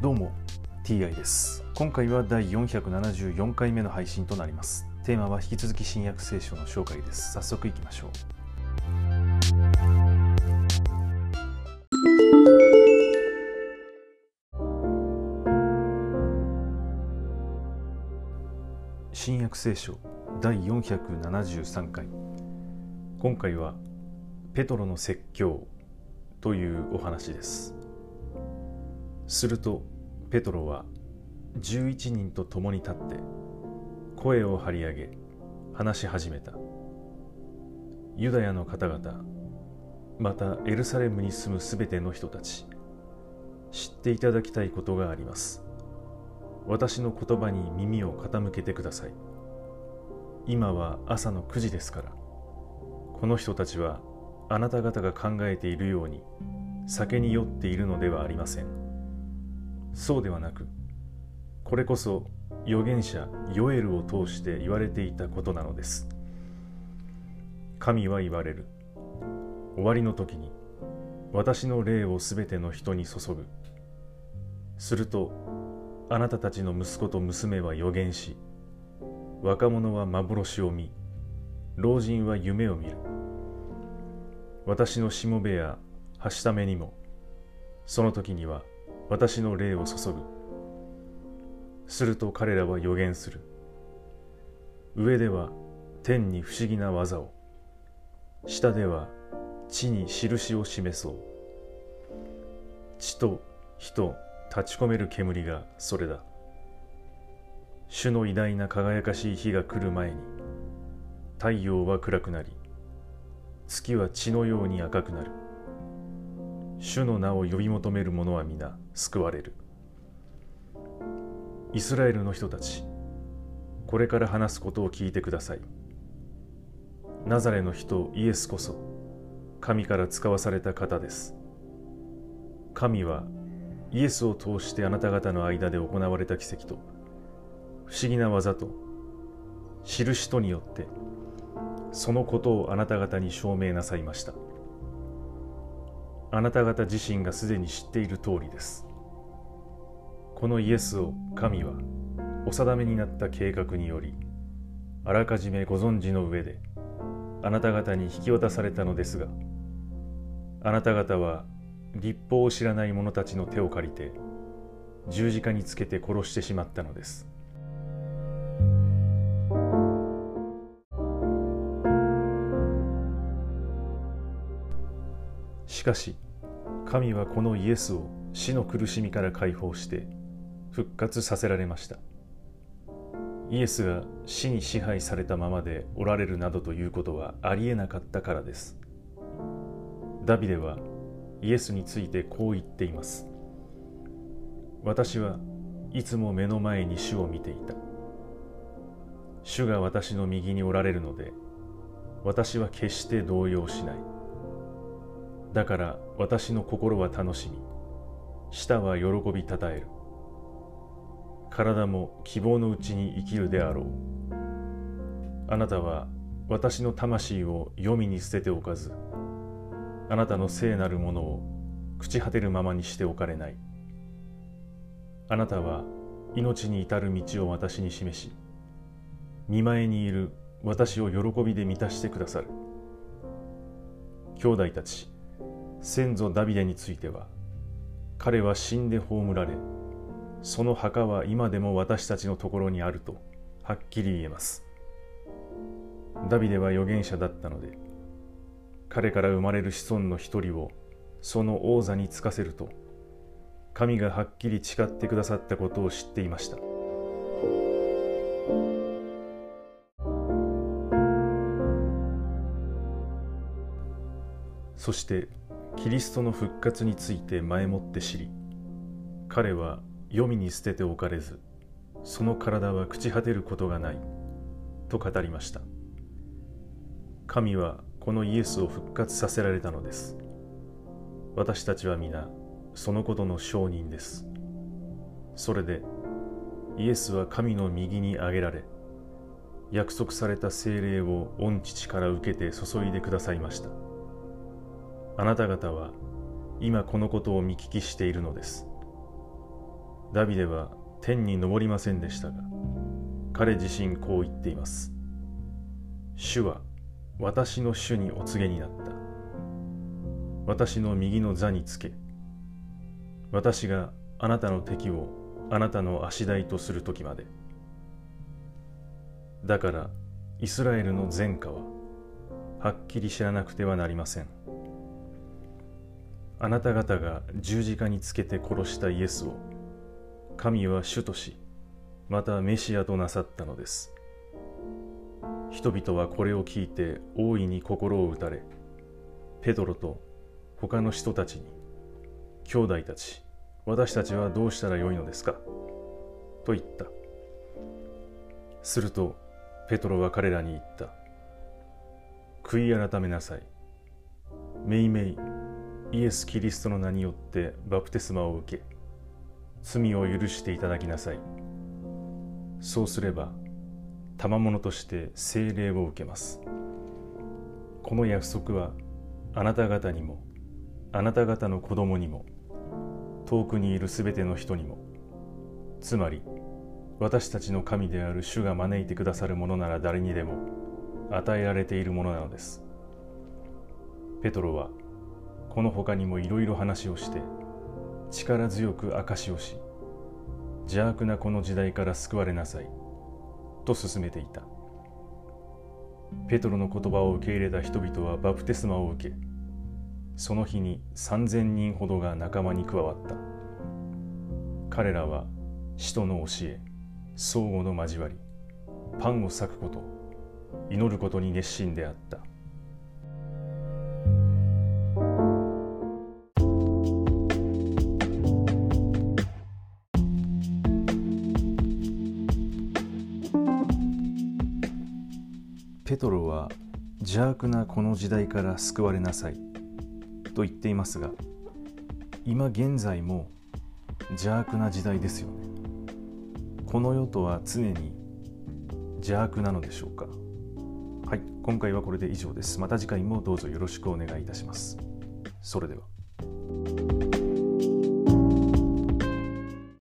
どうも TI です。今回は第474回目の配信となります。テーマは引き続き新約聖書の紹介です。早速いきましょう。新約聖書第473回、今回はペトロの説教というお話です。するとペトロは11人と共に立って声を張り上げ話し始めた。ユダヤの方々、またエルサレムに住むすべての人たち、知っていただきたいことがあります。私の言葉に耳を傾けてください。今は朝の9時ですから。この人たちはあなた方が考えているように酒に酔っているのではありません。そうではなく、これこそ預言者ヨエルを通して言われていたことなのです。神は言われる。終わりの時に私の霊をすべての人に注ぐ。するとあなたたちの息子と娘は預言し、若者は幻を見、老人は夢を見る。私のしもべやはしためにも、その時には私の霊を注ぐ。すると彼らは預言する。上では天に不思議な技を、下では地に印を示そう。地と火と立ち込める煙がそれだ。主の偉大な輝かしい日が来る前に、太陽は暗くなり、月は血のように赤くなる。主の名を呼び求める者は皆救われる。イスラエルの人たち、これから話すことを聞いてください。ナザレの人イエスこそ、神から使わされた方です。神はイエスを通してあなた方の間で行われた奇跡と、不思議な技と、印とによって、そのことをあなた方に証明なさいました。あなた方自身がすでに知っている通りです。このイエスを神はお定めになった計画により、あらかじめご存知の上であなた方に引き渡されたのですが、あなた方は律法を知らない者たちの手を借りて十字架につけて殺してしまったのです。しかし神はこのイエスを死の苦しみから解放して復活させられました。イエスが死に支配されたままでおられるなどということはありえなかったからです。ダビデはイエスについてこう言っています。私はいつも目の前に主を見ていた。主が私の右におられるので、私は決して動揺しない。だから私の心は楽しみ、舌は喜びたたえる。体も希望のうちに生きるであろう。あなたは私の魂を黄泉に捨てておかず、あなたの聖なるものを朽ち果てるままにしておかれない。あなたは命に至る道を私に示し、見前にいる私を喜びで満たしてくださる。兄弟たち、先祖ダビデについては、彼は死んで葬られ、その墓は今でも私たちのところにあるとはっきり言えます。ダビデは預言者だったので、彼から生まれる子孫の一人をその王座に就かせると神がはっきり誓ってくださったことを知っていました。そしてキリストの復活について前もって知り、彼は黄泉に捨てておかれず、その体は朽ち果てることがないと語りました。神はこのイエスを復活させられたのです。私たちは皆そのことの証人です。それでイエスは神の右に挙げられ、約束された聖霊を御父から受けて注いでくださいました。あなた方は今このことを見聞きしているのです。ダビデは天に昇りませんでしたが、彼自身こう言っています。主は私の主にお告げになった。私の右の座につけ。私があなたの敵をあなたの足台とする時まで。だからイスラエルの前科ははっきり知らなくてはなりません。あなた方が十字架につけて殺したイエスを神は主とし、またメシアとなさったのです。人々はこれを聞いて大いに心を打たれ、ペトロと他の人たちに、兄弟たち、私たちはどうしたらよいのですかと言った。するとペトロは彼らに言った。悔い改めなさい。めいめいイエス・キリストの名によってバプテスマを受け、罪を許していただきなさい。そうすれば賜物として聖霊を受けます。この約束はあなた方にも、あなた方の子供にも、遠くにいるすべての人にも、つまり私たちの神である主が招いてくださるものなら誰にでも与えられているものなのです。ペトロはこの他にもいろいろ話をして、力強く証しをし、邪悪なこの時代から救われなさいと勧めていた。ペトロの言葉を受け入れた人々はバプテスマを受け、その日に3000人ほどが仲間に加わった。彼らは使徒の教え、相互の交わり、パンを裂くこと、祈ることに熱心であった。ペトロは邪悪なこの時代から救われなさいと言っていますが、今現在も邪悪な時代ですよね。この世とは常に邪悪なのでしょうか。はい、今回はこれで以上です。また次回もどうぞよろしくお願いいたします。それでは。